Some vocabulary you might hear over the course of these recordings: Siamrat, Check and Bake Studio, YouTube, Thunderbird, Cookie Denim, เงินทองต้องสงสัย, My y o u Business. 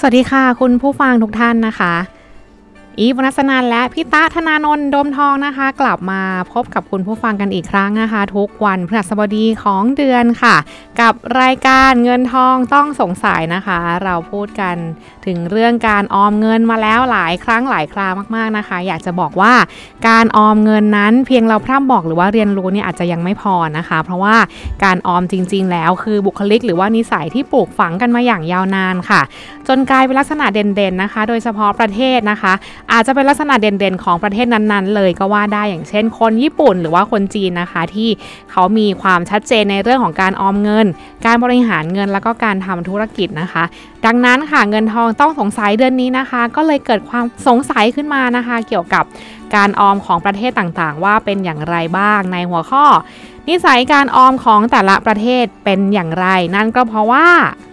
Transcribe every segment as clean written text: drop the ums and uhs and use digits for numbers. สวัสดีค่ะคุณผู้ฟังทุกท่านนะคะอีฟ วนัสนันท์และพี่ตะธนานนท์ดมทองนะคะกลับมาพบกับคุณผู้ฟังกันอีกครั้งนะคะทุกวันพฤหัสบดีของเดือนค่ะกับรายการเงินทองต้องสงสัยนะคะเราพูดกันถึงเรื่องการออมเงินมาแล้วหลายครั้งหลายคราวมากๆนะคะอยากจะบอกว่าการออมเงินนั้นเพียงเราพร่ำบอกหรือว่าเรียนรู้เนี่ยอาจจะยังไม่พอนะคะเพราะว่าการออมจริงๆแล้วคือบุคลิกหรือว่านิสัยที่ปลูกฝังกันมาอย่างยาวนานค่ะจนกลายเป็นลักษณะเด่นๆนะคะโดยเฉพาะประเทศนะคะอาจจะเป็นลักษณะเด่นๆของประเทศนั้นๆเลยก็ว่าได้อย่างเช่นคนญี่ปุ่นหรือว่าคนจีนนะคะที่เขามีความชัดเจนในเรื่องของการออมเงินการบริหารเงินแล้วก็การทำธุรกิจนะคะดังนั้นค่ะเงินทองต้องสงสัยเดือนนี้นะคะก็เลยเกิดความสงสัยขึ้นมานะคะเกี่ยวกับการออมของประเทศต่างๆว่าเป็นอย่างไรบ้างในหัวข้อนิสัยการออมของแต่ละประเทศเป็นอย่างไรนั่นก็เพ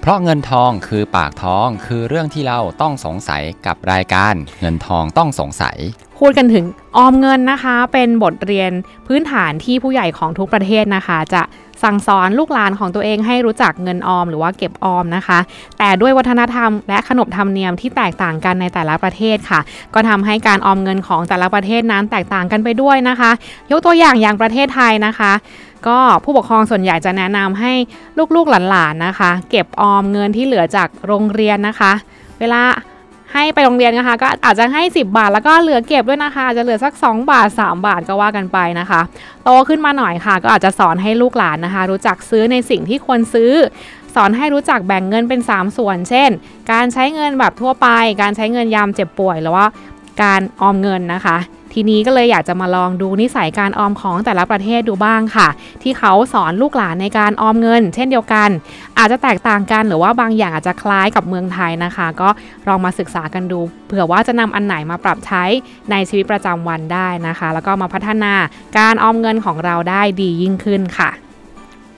ราะเงินทองคือปากท้องคือเรื่องที่เราต้องสงสัยกับรายการเงินทองต้องสงสัยพูดกันถึงออมเงินนะคะเป็นบทเรียนพื้นฐานที่ผู้ใหญ่ของทุกประเทศนะคะจะสั่งสอนลูกหลานของตัวเองให้รู้จักเงินออมหรือว่าเก็บออมนะคะแต่ด้วยวัฒนธรรมและขนบธรรมเนียมที่แตกต่างกันในแต่ละประเทศค่ะก็ทำให้การออมเงินของแต่ละประเทศนั้นแตกต่างกันไปด้วยนะคะยกตัวอย่างอย่างประเทศไทยนะคะก็ผู้ปกครองส่วนใหญ่จะแนะนำให้ลูกๆหลานๆนะคะเก็บออมเงินที่เหลือจากโรงเรียนนะคะเวลาให้ไปโรงเรียนนะคะก็อาจจะให้10 บาทแล้วก็เหลือเก็บด้วยนะคะอาจจะเหลือสัก2 บาท3 บาทก็ว่ากันไปนะคะโตขึ้นมาหน่อยค่ะก็อาจจะสอนให้ลูกหลานนะคะรู้จักซื้อในสิ่งที่ควรซื้อสอนให้รู้จักแบ่งเงินเป็น3 ส่วนเช่นการใช้เงินแบบทั่วไปการใช้เงินยามเจ็บป่วยหรือว่าการออมเงินนะคะทีนี้ก็เลยอยากจะมาลองดูนิสัยการออมของแต่ละประเทศดูบ้างค่ะที่เขาสอนลูกหลานในการออมเงินเช่นเดียวกันอาจจะแตกต่างกันหรือว่าบางอย่างอาจจะคล้ายกับเมืองไทยนะคะก็ลองมาศึกษากันดูเผื่อว่าจะนำอันไหนมาปรับใช้ในชีวิตประจำวันได้นะคะแล้วก็มาพัฒนาการออมเงินของเราได้ดียิ่งขึ้นค่ะ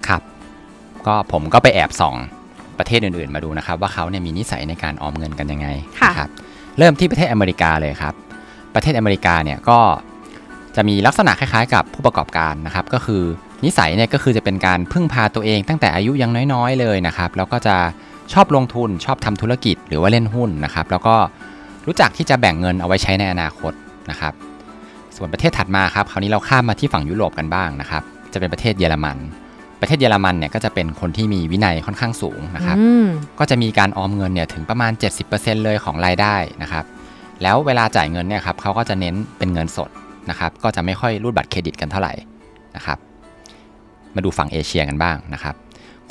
ครับก็ผมก็ไปแอบส่องประเทศอื่นๆมาดูนะครับว่าเขาเนี่ยมีนิสัยในการออมเงินกันยังไงครับเริ่มที่ประเทศอเมริกาเลยครับประเทศอเมริกาเนี่ยก็จะมีลักษณะคล้ายๆกับผู้ประกอบการนะครับก็คือนิสัยเนี่ยก็คือจะเป็นการพึ่งพาตัวเองตั้งแต่อายุยังน้อยๆเลยนะครับแล้วก็จะชอบลงทุนชอบทำธุรกิจหรือว่าเล่นหุ้นนะครับแล้วก็รู้จักที่จะแบ่งเงินเอาไว้ใช้ในอนาคตนะครับส่วนประเทศถัดมาครับคราวนี้เราข้ามมาที่ฝั่งยุโรปกันบ้างนะครับจะเป็นประเทศเยอรมันประเทศเยอรมันเนี่ยก็จะเป็นคนที่มีวินัยค่อนข้างสูงนะครับก็จะมีการออมเงินเนี่ยถึงประมาณ 70% เลยของรายได้นะครับแล้วเวลาจ่ายเงินเนี่ยครับเขาก็จะเน้นเป็นเงินสดนะครับก็จะไม่ค่อยรูดบัตรเครดิตกันเท่าไหร่นะครับมาดูฝั่งเอเชียกันบ้างนะครับ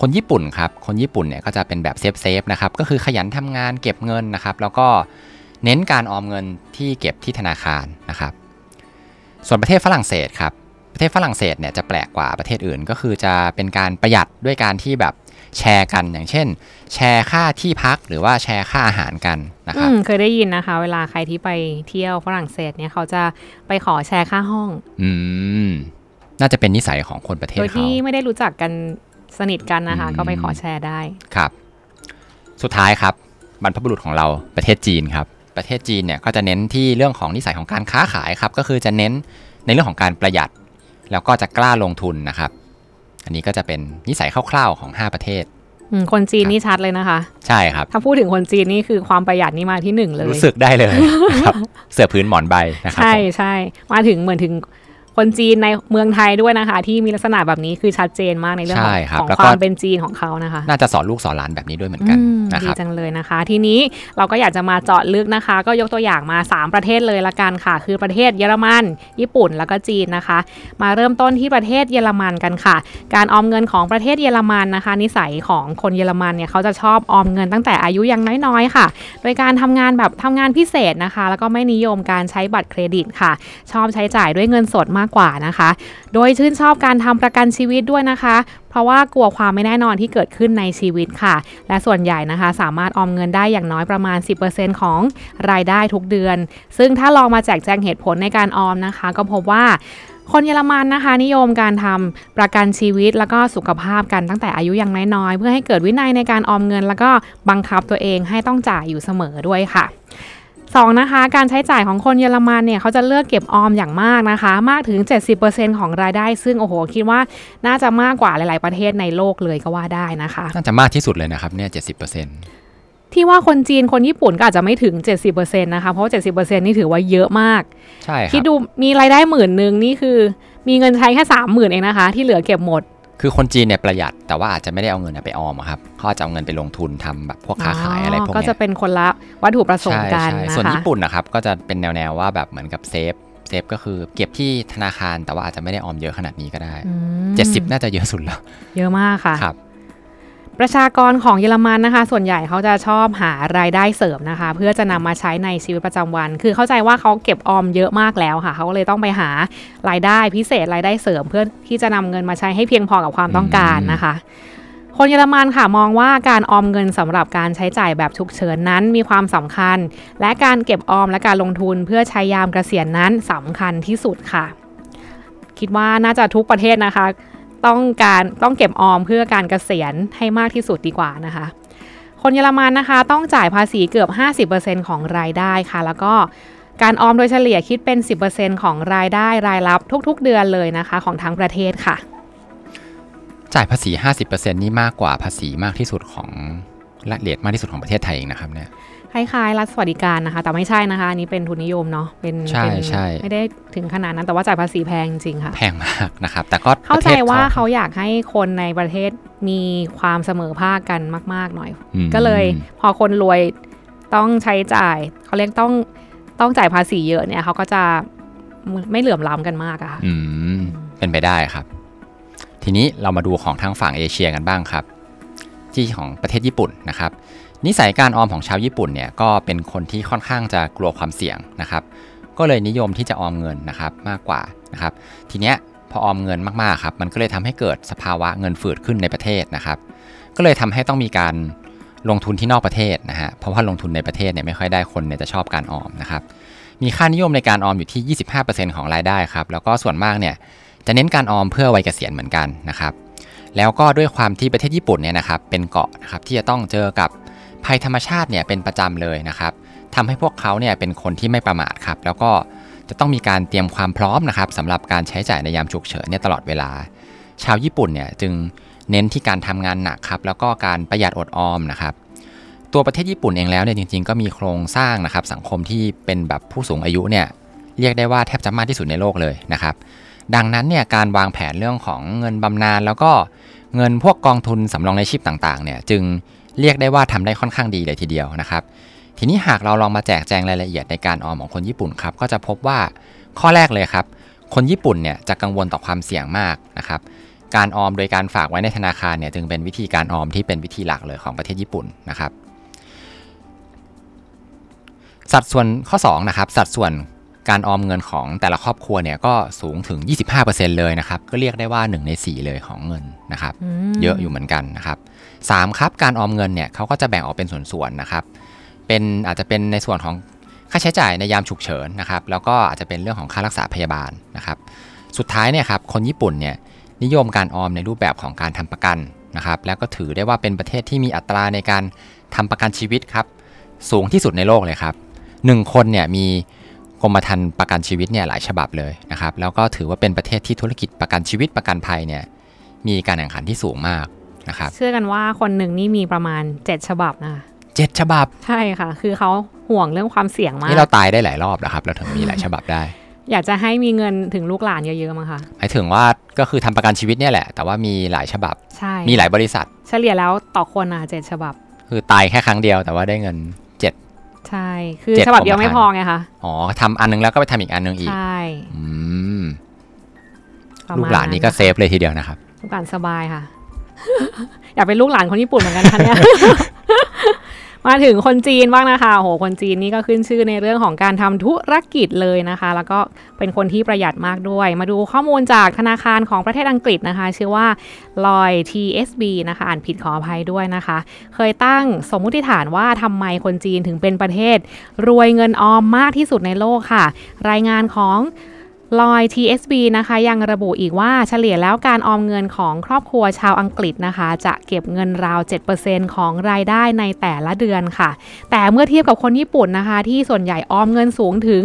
คนญี่ปุ่นครับคนญี่ปุ่นเนี่ยก็จะเป็นแบบเซฟนะครับก็คือขยันทำงานเก็บเงินนะครับแล้วก็เน้นการออมเงินที่เก็บที่ธนาคารนะครับส่วนประเทศฝรั่งเศสครับประเทศฝรั่งเศสเนี่ยจะแปลกกว่าประเทศอื่นก็คือจะเป็นการประหยัดด้วยการที่แบบแชร์กันอย่างเช่นแชร์ค่าที่พักหรือว่าแชร์ค่าอาหารกันนะครับเคยได้ยินนะคะเวลาใครที่ไปเที่ยวฝรั่งเศสเนี่ยเขาจะไปขอแชร์ค่าห้องน่าจะเป็นนิสัยของคนประเทศเขาโดยที่ไม่ได้รู้จักกันสนิทกันนะคะก็ไปขอแชร์ได้ครับสุดท้ายครับบรรพบุรุษของเราประเทศจีนครับประเทศจีนเนี่ยก็จะเน้นที่เรื่องของนิสัยของการค้าขายครับก็คือจะเน้นในเรื่องของการประหยัดแล้วก็จะกล้าลงทุนนะครับอันนี้ก็จะเป็นนิสัยคร่าวๆของ5ประเทศคนจีนนี่ชัดเลยนะคะใช่ครับถ้าพูดถึงคนจีนนี่คือความประหยัดนี่มาที่1เลยรู้สึกได้เลยครับเสื้อพื้นหมอนใบนะครับใช่ๆมาถึงเหมือนถึงคนจีนในเมืองไทยด้วยนะคะที่มีลักษณะแบบนี้คือชัดเจนมากในเรื่องของความเป็นจีนของเขานะคะน่าจะสอนลูกสอนหลานแบบนี้ด้วยเหมือนกันนะครับดีจังเลยนะคะทีนี้เราก็อยากจะมาเจาะลึกนะคะก็ยกตัวอย่างมา3ประเทศเลยละกันค่ะคือประเทศเยอรมันญี่ปุ่นแล้วก็จีนนะคะมาเริ่มต้นที่ประเทศเยอรมันกันค่ะการออมเงินของประเทศเยอรมันนะคะนิสัยของคนเยอรมันเนี่ยเขาจะชอบออมเงินตั้งแต่อายุยังน้อยๆค่ะโดยการทำงานพิเศษนะคะแล้วก็ไม่นิยมการใช้บัตรเครดิตค่ะชอบใช้จ่ายด้วยเงินสดมากกว่านะคะโดยชื่นชอบการทำประกันชีวิตด้วยนะคะเพราะว่ากลัวความไม่แน่นอนที่เกิดขึ้นในชีวิตค่ะและส่วนใหญ่นะคะสามารถออมเงินได้อย่างน้อยประมาณ 10% ของรายได้ทุกเดือนซึ่งถ้าลองมาแจกแจงเหตุผลในการออมนะคะก็พบว่าคนเยอรมันนะคะนิยมการทำประกันชีวิตแล้วก็สุขภาพกันตั้งแต่อายุยังน้อยๆเพื่อให้เกิดวินัยในการออมเงินแล้วก็บังคับตัวเองให้ต้องจ่ายอยู่เสมอด้วยค่ะ2นะคะการใช้จ่ายของคนเยอรมันเนี่ยเขาจะเลือกเก็บออมอย่างมากนะคะมากถึง 70% ของรายได้ซึ่งโอ้โหคิดว่าน่าจะมากกว่าหลายๆประเทศในโลกเลยก็ว่าได้นะคะน่าจะมากที่สุดเลยนะครับเนี่ย 70% พี่ว่าคนจีนคนญี่ปุ่นก็อาจจะไม่ถึง 70% นะคะเพราะ 70% นี่ถือว่าเยอะมากใช่ครับคิดดูมีรายได้ 10,000 นึงนี่คือมีเงินใช้แค่ 30,000 เองนะคะที่เหลือเก็บหมดคือคนจีนเนี่ยประหยัดแต่ว่าอาจจะไม่ได้เอาเงินไปออมครับเขาจะเอาเงินไปลงทุนทำแบบพวกค้าขายอะไรพวกนี้ก็จะเป็นคนละวัตถุประสงค์กันนะคะส่วนญี่ปุ่นนะครับก็จะเป็นแนวว่าแบบเหมือนกับเซฟก็คือเก็บที่ธนาคารแต่ว่าอาจจะไม่ได้ออมเยอะขนาดนี้ก็ได้70น่าจะเยอะสุดแล้วเยอะมากค่ะครับประชากรของเยอรมันนะคะส่วนใหญ่เขาจะชอบหารายได้เสริมนะคะเพื่อจะนำมาใช้ในชีวิตประจำวันคือเข้าใจว่าเขาเก็บออมเยอะมากแล้วค่ะเขาก็เลยต้องไปหารายได้พิเศษรายได้เสริมเพื่อที่จะนำเงินมาใช้ให้เพียงพอกับความต้องการนะคะคนเยอรมันค่ะมองว่าการออมเงินสำหรับการใช้จ่ายแบบฉุกเฉินนั้นมีความสำคัญและการเก็บออมและการลงทุนเพื่อใช้ยามเกษียณนั้นสำคัญที่สุดค่ะคิดว่าน่าจะทุกประเทศนะคะต้องเก็บออมเพื่อการเกษียณให้มากที่สุดดีกว่านะคะคนเยอรมันนะคะต้องจ่ายภาษีเกือบ 50% ของรายได้ค่ะแล้วก็การออมโดยเฉลี่ยคิดเป็น 10% ของรายได้รายรับทุกๆเดือนเลยนะคะของทั้งประเทศค่ะจ่ายภาษี 50% นี่มากกว่าภาษีมากที่สุดของละเอียดมากที่สุดของประเทศไทยเองนะครับเนี่ยคล้ายๆรัฐสวัสดิการนะคะแต่ไม่ใช่นะคะอันนี้เป็นทุนนิยมเนาะเป็นไม่ได้ถึงขนาดนั้นแต่ว่าจ่ายภาษีแพงจริงค่ะแพงมากนะครับแต่ก็เข้าใจว่าเขาอยากให้คนในประเทศมีความเสมอภาคกันมากๆหน่อยก็เลยพอคนรวยต้องใช้จ่ายเขาเรียกต้องจ่ายภาษีเยอะเนี่ยเขาก็จะไม่เหลื่อมล้ำกันมากอะค่ะเป็นไปได้ครับทีนี้เรามาดูของทางฝั่งเอเชียกันบ้างครับที่ของประเทศญี่ปุ่นนะครับนิสัยการออมของชาวญี่ปุ่นเนี่ยก็เป็นคนที่ค่อนข้างจะกลัวความเสี่ยงนะครับก็เลยนิยมที่จะออมเงินนะครับมากกว่านะครับทีเนี้ยพอออมเงินมากๆครับมันก็เลยทำให้เกิดสภาวะเงินฝืดขึ้นในประเทศนะครับก็เลยทำให้ต้องมีการลงทุนที่นอกประเทศนะฮะเพราะว่าลงทุนในประเทศเนี่ยไม่ค่อยได้คนเนี่ยจะชอบการออมนะครับมีค่านิยมในการออมอยู่ที่ 25% ของรายได้ครับแล้วก็ส่วนมากเนี่ยจะเน้นการออมเพื่อวัยเกษียณเหมือนกันนะครับแล้วก็ด้วยความที่ประเทศญี่ปุ่นเนี่ยนะครับเป็นเกาะนะครับที่จะต้องเจอกับภัยธรรมชาติเนี่ยเป็นประจำเลยนะครับทำให้พวกเขาเนี่ยเป็นคนที่ไม่ประมาทครับแล้วก็จะต้องมีการเตรียมความพร้อมนะครับสำหรับการใช้จ่ายในยามฉุกเฉินเนี่ยตลอดเวลาชาวญี่ปุ่นเนี่ยจึงเน้นที่การทำงานหนักครับแล้วก็การประหยัดอดออมนะครับตัวประเทศญี่ปุ่นเองแล้วเนี่ยจริงๆก็มีโครงสร้างนะครับสังคมที่เป็นแบบผู้สูงอายุเนี่ยเรียกได้ว่าแทบจะมากที่สุดในโลกเลยนะครับดังนั้นเนี่ยการวางแผนเรื่องของเงินบำนาญแล้วก็เงินพวกกองทุนสำรองในชีพต่างๆเนี่ยจึงเรียกได้ว่าทำได้ค่อนข้างดีเลยทีเดียวนะครับทีนี้หากเราลองมาแจกแจงรายละเอียดในการออมของคนญี่ปุ่นครับก็จะพบว่าข้อแรกเลยครับคนญี่ปุ่นเนี่ยจะกังวลต่อความเสี่ยงมากนะครับการออมโดยการฝากไว้ในธนาคารเนี่ยจึงเป็นวิธีการออมที่เป็นวิธีหลักเลยของประเทศญี่ปุ่นนะครับสัดส่วนข้อ2นะครับสัดส่วนการออมเงินของแต่ละครอบครัวเนี่ยก็สูงถึง 25% เลยนะครับก็เรียกได้ว่า1ใน4เลยของเงินนะครับเยอะอยู่เหมือนกันนะครับ3ครับการออมเงินเนี่ยเขาก็จะแบ่งออกเป็นส่วนๆนะครับเป็นอาจจะเป็นในส่วนของค่าใช้จ่ายในยามฉุกเฉินนะครับแล้วก็อาจจะเป็นเรื่องของค่ารักษาพยาบาลนะครับสุดท้ายเนี่ยครับคนญี่ปุ่นเนี่ยนิยมการออมในรูปแบบของการทำประกันนะครับแล้วก็ถือได้ว่าเป็นประเทศที่มีอัตราในการทำประกันชีวิตครับสูงที่สุดในโลกเลยครับ1คนเนี่ยมีกรมธรรม์ประกันชีวิตเนี่ยหลายฉบับเลยนะครับแล้วก็ถือว่าเป็นประเทศที่ธุรกิจประกันชีวิตประกันภัยเนี่ยมีการแข่งขันที่สูงมากนะครับเชื่อกันว่าคนหนึ่งนี่มีประมาณ7ฉบับนะคะ7ฉบับใช่ค่ะคือเขาห่วงเรื่องความเสี่ยงมากนี่เราตายได้หลายรอบแล้วครับเราถึงมีหลายฉบับได้ อยากจะให้มีเงินถึงลูกหลานเยอะๆมั้งคะหมายถึงว่าก็คือทำประกันชีวิตเนี่ยแหละแต่ว่ามีหลายฉบับใช่มีหลายบริษัทเฉลี่ยแล้วต่อคน7ฉบับคือตายแค่ครั้งเดียวแต่ว่าได้เงินใช่คือฉบับเดียวไม่พอไงคะอ๋อทำอันนึงแล้วก็ไปทำอีกอันนึงอีกใช่ลูกหลานนี่ก็เซฟเลยทีเดียวนะครับลูกหลานสบายค่ะ อยากเป็นลูกหลานคนญี่ปุ่นเหมือนกันนะเนี่ย มาถึงคนจีนบ้างนะคะโหคนจีนนี่ก็ขึ้นชื่อในเรื่องของการทำธุรกิจเลยนะคะแล้วก็เป็นคนที่ประหยัดมากด้วยมาดูข้อมูลจากธนาคารของประเทศอังกฤษนะคะชื่อว่า Lloyds TSB นะคะอ่านผิดขออภัยด้วยนะคะเคยตั้งสมมุติฐานว่าทำไมคนจีนถึงเป็นประเทศรวยเงินออมมากที่สุดในโลกค่ะรายงานของ Lloyds TSB นะคะยังระบุอีกว่าเฉลี่ยแล้วการออมเงินของครอบครัวชาวอังกฤษนะคะจะเก็บเงินราว 7% ของรายได้ในแต่ละเดือนค่ะแต่เมื่อเทียบกับคนญี่ปุ่นนะคะที่ส่วนใหญ่ออมเงินสูงถึง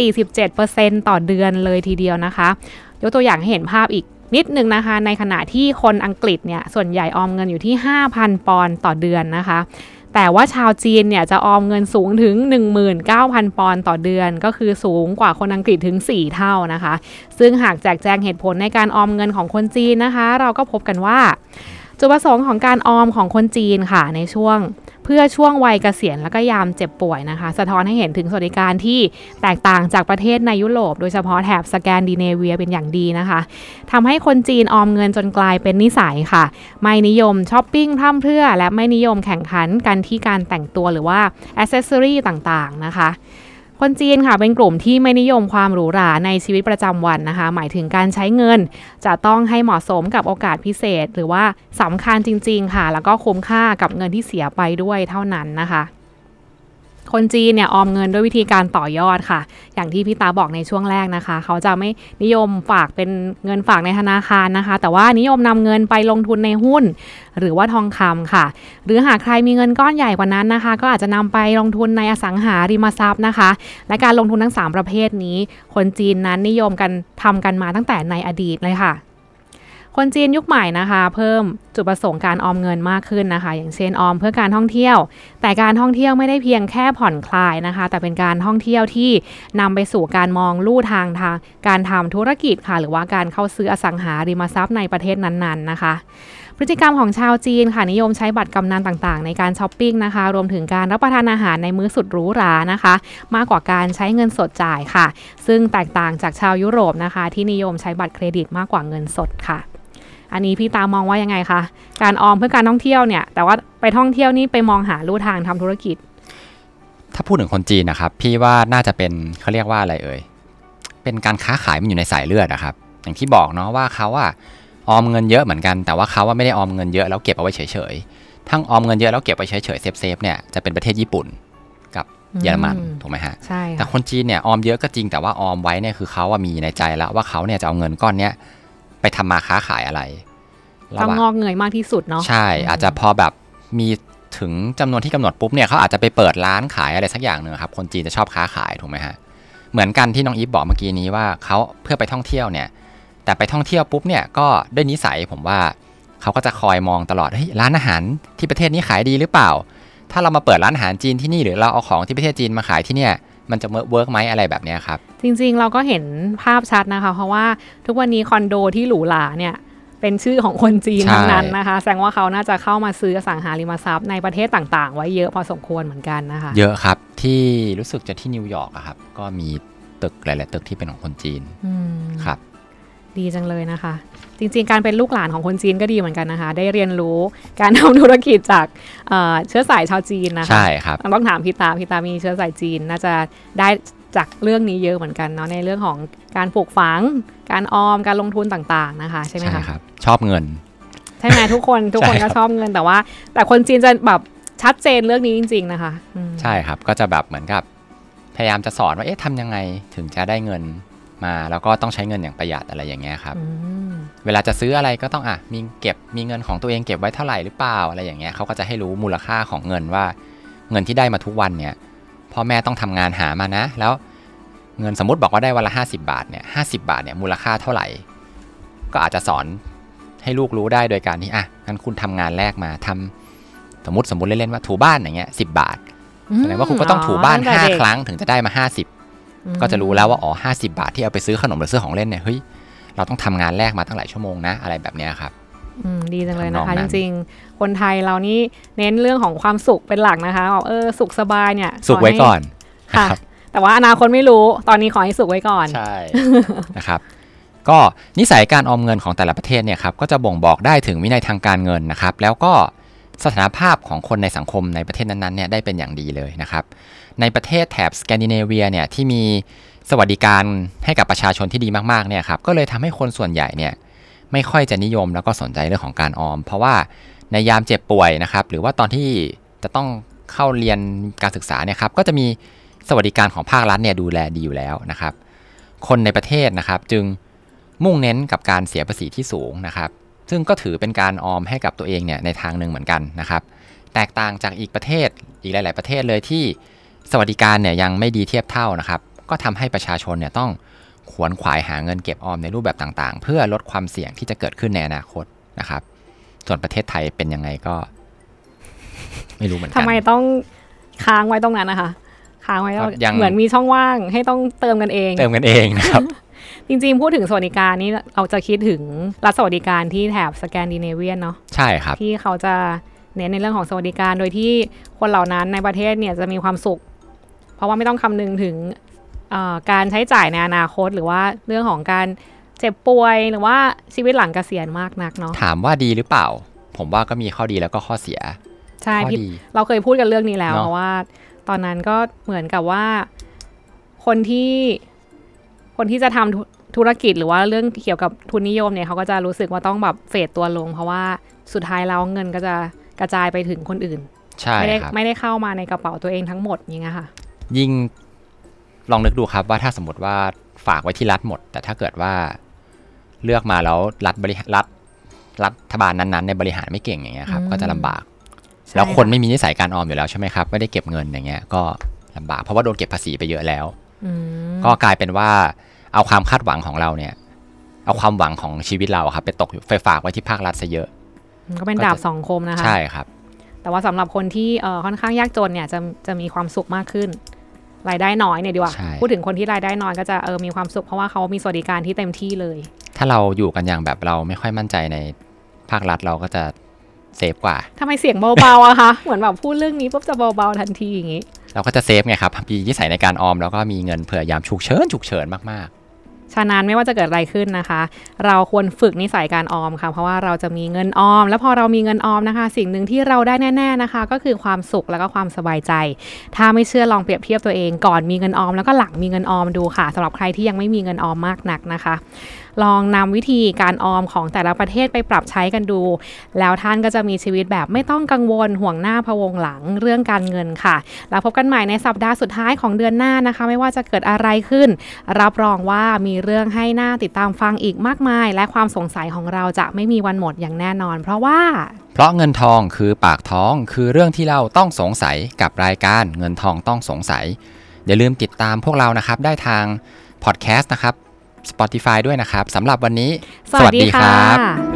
47% ต่อเดือนเลยทีเดียวนะคะยกตัวอย่างให้เห็นภาพอีกนิดนึงนะคะในขณะที่คนอังกฤษเนี่ยส่วนใหญ่ออมเงินอยู่ที่ 5,000 ปอนด์ต่อเดือนนะคะ แต่ว่าชาวจีนเนี่ยจะออมเงินสูงถึง 19,000 ปอนด์ต่อเดือนก็คือสูงกว่าคนอังกฤษถึง4เท่านะคะซึ่งหากแจกแจงเหตุผลในการออมเงินของคนจีนนะคะเราก็พบกันว่าจุดประสงค์ของการออมของคนจีนค่ะในช่วงเพื่อช่วงวัยเกษียณและก็ยามเจ็บป่วยนะคะสะท้อนให้เห็นถึงสวัสดิการที่แตกต่างจากประเทศในยุโรปโดยเฉพาะแถบสแกนดิเนเวียเป็นอย่างดีนะคะทำให้คนจีนออมเงินจนกลายเป็นนิสัยค่ะไม่นิยมช้อปปิ้งพร่ำเพรื่อและไม่นิยมแข่งขันกันที่การแต่งตัวหรือว่าแอคเซสซอรี่ต่างๆนะคะคนจีนค่ะเป็นกลุ่มที่ไม่นิยมความหรูหราในชีวิตประจำวันนะคะหมายถึงการใช้เงินจะต้องให้เหมาะสมกับโอกาสพิเศษหรือว่าสำคัญจริงๆค่ะแล้วก็คุ้มค่ากับเงินที่เสียไปด้วยเท่านั้นนะคะคนจีนเนี่ยออมเงินด้วยวิธีการต่อยอดค่ะอย่างที่พี่ตาบอกในช่วงแรกนะคะเขาจะไม่นิยมฝากเป็นเงินฝากในธนาคารนะคะแต่ว่านิยมนำเงินไปลงทุนในหุ้นหรือว่าทองคำค่ะหรือหากใครมีเงินก้อนใหญ่กว่านั้นนะคะก็อาจจะนำไปลงทุนในอสังหาริมทรัพย์นะคะและการลงทุนทั้ง3ประเภทนี้คนจีนนั้นนิยมกันทำกันมาตั้งแต่ในอดีตเลยค่ะคนจีนยุคใหม่นะคะเพิ่มจุดประสงค์การออมเงินมากขึ้นนะคะอย่างเช่นออมเพื่อการท่องเที่ยวแต่การท่องเที่ยวไม่ได้เพียงแค่ผ่อนคลายนะคะแต่เป็นการท่องเที่ยวที่นำไปสู่การมองลู่ทางการทำธุรกิจค่ะหรือว่าการเข้าซื้ออสังหาริมทรัพย์ในประเทศนั้นๆนะคะพฤติกรรมของชาวจีนค่ะนิยมใช้บัตรกำนันต่างๆในการช้อปปิ้งนะคะรวมถึงการรับประทานอาหารในมื้อสุดหรูหรานะคะมากกว่าการใช้เงินสดจ่ายค่ะซึ่งแตกต่างจากชาวยุโรปนะคะที่นิยมใช้บัตรเครดิตมากกว่าเงินสดค่ะอันนี้พี่ตามองว่ายังไงคะการออมเพื่อการท่องเที่ยวเนี่ยแต่ว่าไปท่องเที่ยวนี่ไปมองหาลู่ทางทำธุรกิจถ้าพูดถึงคนจีนนะครับพี่ว่าน่าจะเป็นเขาเรียกว่าอะไรเอ่ยเป็นการค้าขายมันอยู่ในสายเลือดนะครับอย่างที่บอกเนาะว่าเขาอะออมเงินเยอะเหมือนกันแต่ว่าเขาว่าไม่ได้ออมเงินเยอะแล้วเก็บเอาไว้เฉยๆทั้งออมเงินเยอะแล้วเก็บไว้เฉยๆเซฟๆเนี่ยจะเป็นประเทศญี่ปุ่นกับเยอรมันถูกไหมฮะใช่แต่คนจีนเนี่ยออมเยอะก็จริงแต่ว่าออมไว้เนี่ยคือเขาว่ามีในใจแล้วว่าเขาเนี่ยจะเอาเงินก้อนเนี้ยไปทำมาค้าขายอะไรต้องงอกเงยมากที่สุดเนาะใช่อาจจะพอแบบมีถึงจำนวนที่กำหนดปุ๊บเนี่ยเขาอาจจะไปเปิดร้านขายอะไรสักอย่างนึงครับคนจีนจะชอบค้าขายถูกไหมฮะเหมือนกันที่น้องอีฟบอกเมื่อกี้นี้ว่าเขาเพื่อไปท่องเที่ยวเนี่ยแต่ไปท่องเที่ยวปุ๊บเนี่ยก็ด้วยนิสัยผมว่าเขาก็จะคอยมองตลอดเฮ้ยร้านอาหารที่ประเทศนี้ขายดีหรือเปล่าถ้าเรามาเปิดร้านอาหารจีนที่นี่หรือเราเอาของที่ประเทศจีนมาขายที่เนี่ยมันจะเวิร์กไหมอะไรแบบนี้ครับจริงๆเราก็เห็นภาพชัดนะคะเพราะว่าทุกวันนี้คอนโดที่หรูหราเนี่ยเป็นชื่อของคนจีนทั้งนั้นนะคะแสดงว่าเขาน่าจะเข้ามาซื้ออสังหาริมทรัพย์ในประเทศต่างๆไว้เยอะพอสมควรเหมือนกันนะคะเยอะครับที่รู้สึกจะที่นิวยอร์กอะครับก็มีตึกหลายๆตึกที่เป็นของคนจีนครับดีจังเลยนะคะจริงๆการเป็นลูกหลานของคนจีนก็ดีเหมือนกันนะคะได้เรียนรู้การทำธุรกิจจากเชื้อสายชาวจีนนะคะใช่ครับต้องถามพี่ตามีเชื้อสายจีนน่าจะได้จากเรื่องนี้เยอะเหมือนกันเนาะในเรื่องของการปลูกฝังการออมการลงทุนต่างๆนะคะใช่ไหมคะใช่ครับชอบเงินใช่ไหมทุกคนก็ชอบเงินแต่คนจีนจะแบบชัดเจนเรื่องนี้จริงๆนะคะใช่ครับก็จะแบบเหมือนกับพยายามจะสอนว่าเอ๊ะทำยังไงถึงจะได้เงินมาแล้วก็ต้องใช้เงินอย่างประหยัดอะไรอย่างเงี้ยครับเวลาจะซื้ออะไรก็ต้องมีเก็บมีเงินของตัวเองเก็บไว้เท่าไหร่หรือเปล่าอะไรอย่างเงี้ยเขาก็จะให้รู้มูลค่าของเงินว่าเงินที่ได้มาทุกวันเนี่ยพ่อแม่ต้องทำงานหามานะแล้วเงินสมมติบอกว่าได้วันละ50 บาทเนี่ย50 บาทเนี่ยมูลค่าเท่าไหร่ก็อาจจะสอนให้ลูกรู้ได้โดยการที่งั้นคุณทำงานแรกมาทำสมมติเล่นๆว่าถูบ้านอย่างเงี้ย10 บาทแสดงว่าคุณก็ต้องถูบ้าน5 ครั้งถึงจะได้มา50ก็จะรู้แล้วว่า50 บาทที่เอาไปซื้อขนมหรือซื้อของเล่นเนี่ยเฮ้ยเราต้องทำงานแรกมาตั้งหลายชั่วโมงนะอะไรแบบนี้ครับดีจังเลยนะคะจริงๆคนไทยเรานี่เน้นเรื่องของความสุขเป็นหลักนะคะสุขสบายเนี่ยสุขไว้ก่อนค่ะแต่ว่าอนาคตไม่รู้ตอนนี้ขอให้สุขไว้ก่อนใช่ นะครับก็นิสัยการออมเงินของแต่ละประเทศเนี่ยครับก็จะบ่งบอกได้ถึงวินัยทางการเงินนะครับแล้วก็สถานภาพของคนในสังคมในประเทศนั้นๆเนี่ยได้เป็นอย่างดีเลยนะครับในประเทศแถบสแกนดิเนเวียเนี่ยที่มีสวัสดิการให้กับประชาชนที่ดีมากๆเนี่ยครับก็เลยทำให้คนส่วนใหญ่เนี่ยไม่ค่อยจะนิยมแล้วก็สนใจเรื่องของการออมเพราะว่าในยามเจ็บป่วยนะครับหรือว่าตอนที่จะต้องเข้าเรียนการศึกษาเนี่ยครับก็จะมีสวัสดิการของภาครัฐเนี่ยดูแลดีอยู่แล้วนะครับคนในประเทศนะครับจึงมุ่งเน้นกับการเสียภาษีที่สูงนะครับซึ่งก็ถือเป็นการออมให้กับตัวเองเนี่ยในทางหนึ่งเหมือนกันนะครับแตกต่างจากอีกประเทศอีกหลายๆประเทศเลยที่สวัสดิการเนี่ยยังไม่ดีเทียบเท่านะครับก็ทำให้ประชาชนเนี่ยต้องขวนขวายหาเงินเก็บออมในรูปแบบต่างๆเพื่อลดความเสี่ยงที่จะเกิดขึ้นในอนาคตนะครับส่วนประเทศไทยเป็นยังไงก็ ไม่รู้เหมือนกันทำไมต้องค้างไว้ตรงนั้นนะคะค้างไว้เหมือนมีช่องว่างให้ต้องเติมกันเองนะครับ จริงๆพูดถึงสวัสดิการนี่เราจะคิดถึงรัฐสวัสดิการที่แถบสแกนดิเนเวียนเนาะใช่ครับที่เขาจะเน้นในเรื่องของสวัสดิการโดยที่คนเหล่านั้นในประเทศเนี่ยจะมีความสุขเพราะว่าไม่ต้องคำนึงถึงการใช้จ่ายในอนาคตหรือว่าเรื่องของการเจ็บป่วยหรือว่าชีวิตหลังเกษียณมากนักเนาะถามว่าดีหรือเปล่าผมว่าก็มีข้อดีแล้วก็ข้อเสียใช่พี่เราเคยพูดกันเรื่องนี้แล้วเพราะว่าตอนนั้นก็เหมือนกับว่าคนที่จะทำธุรกิจหรือว่าเรื่องเกี่ยวกับทุนนิยมเนี่ยเขาก็จะรู้สึกว่าต้องแบบเฟดตัวลงเพราะว่าสุดท้ายแล้วเงินก็จะกระจายไปถึงคนอื่นใช่ครับไม่ได้เข้ามาในกระเป๋าตัวเองทั้งหมดอย่างเงี้ยค่ะยิ่งลองนึกดูครับว่าถ้าสมมติว่าฝากไว้ที่รัฐหมดแต่ถ้าเกิดว่าเลือกมาแล้วรัฐบาลนั้นๆในบริหารไม่เก่งอย่างเงี้ยครับก็จะลำบากแล้วคนไม่มีนิสัยการออมอยู่แล้วใช่ไหมครับไม่ได้เก็บเงินอย่างเงี้ยก็ลำบากเพราะว่าโดนเก็บภาษีไปเยอะแล้วก็กลายเป็นว่าเอาความคาดหวังของเราเนี่ยเอาความหวังของชีวิตเราครับไปตกไปฝากไว้ที่ภาครัฐซะเยอะก็เป็นดาบสองคมนะคะใช่ครับแต่ว่าสำหรับคนที่ค่อนข้างยากจนเนี่ยจะมีความสุขมากขึ้นรายได้น้อยเนี่ยดีกว่าพูดถึงคนที่รายได้น้อยก็จะมีความสุขเพราะว่าเขามีสวัสดิการที่เต็มที่เลยถ้าเราอยู่กันอย่างแบบเราไม่ค่อยมั่นใจในภาครัฐเราก็จะเซฟกว่าทำไมเสียงเบาๆอะคะเหมือนแบบพูดเรื่องนี้ปุ๊บจะเบาๆทันทีอย่างนี้เราก็จะเซฟไงครับมีนิสัยในการออมแล้วก็มีเงินเผื่อยามฉุกเฉินมากๆฉะนั้นไม่ว่าจะเกิดอะไรขึ้นนะคะเราควรฝึกนิสัยการออมค่ะเพราะว่าเราจะมีเงินออมแล้วพอเรามีเงินออมนะคะสิ่งหนึ่งที่เราได้แน่ๆนะคะก็คือความสุขแล้วก็ความสบายใจถ้าไม่เชื่อลองเปรียบเทียบตัวเองก่อนมีเงินออมแล้วก็หลังมีเงินออมดูค่ะสำหรับใครที่ยังไม่มีเงินออมมากนักนะคะลองนำวิธีการออมของแต่ละประเทศไปปรับใช้กันดูแล้วท่านก็จะมีชีวิตแบบไม่ต้องกังวลห่วงหน้าพะวงหลังเรื่องการเงินค่ะแล้วพบกันใหม่ในสัปดาห์สุดท้ายของเดือนหน้านะคะไม่ว่าจะเกิดอะไรขึ้นรับรองว่ามีเรื่องให้หน้าติดตามฟังอีกมากมายและความสงสัยของเราจะไม่มีวันหมดอย่างแน่นอนเพราะเงินทองคือปากท้องคือเรื่องที่เราต้องสงสัยกับรายการเงินทองต้องสงสัยอย่าลืมติดตามพวกเรานะครับได้ทางพอดแคสต์นะครับSpotify ด้วยนะครับสำหรับวันนี้สวัสดีครับ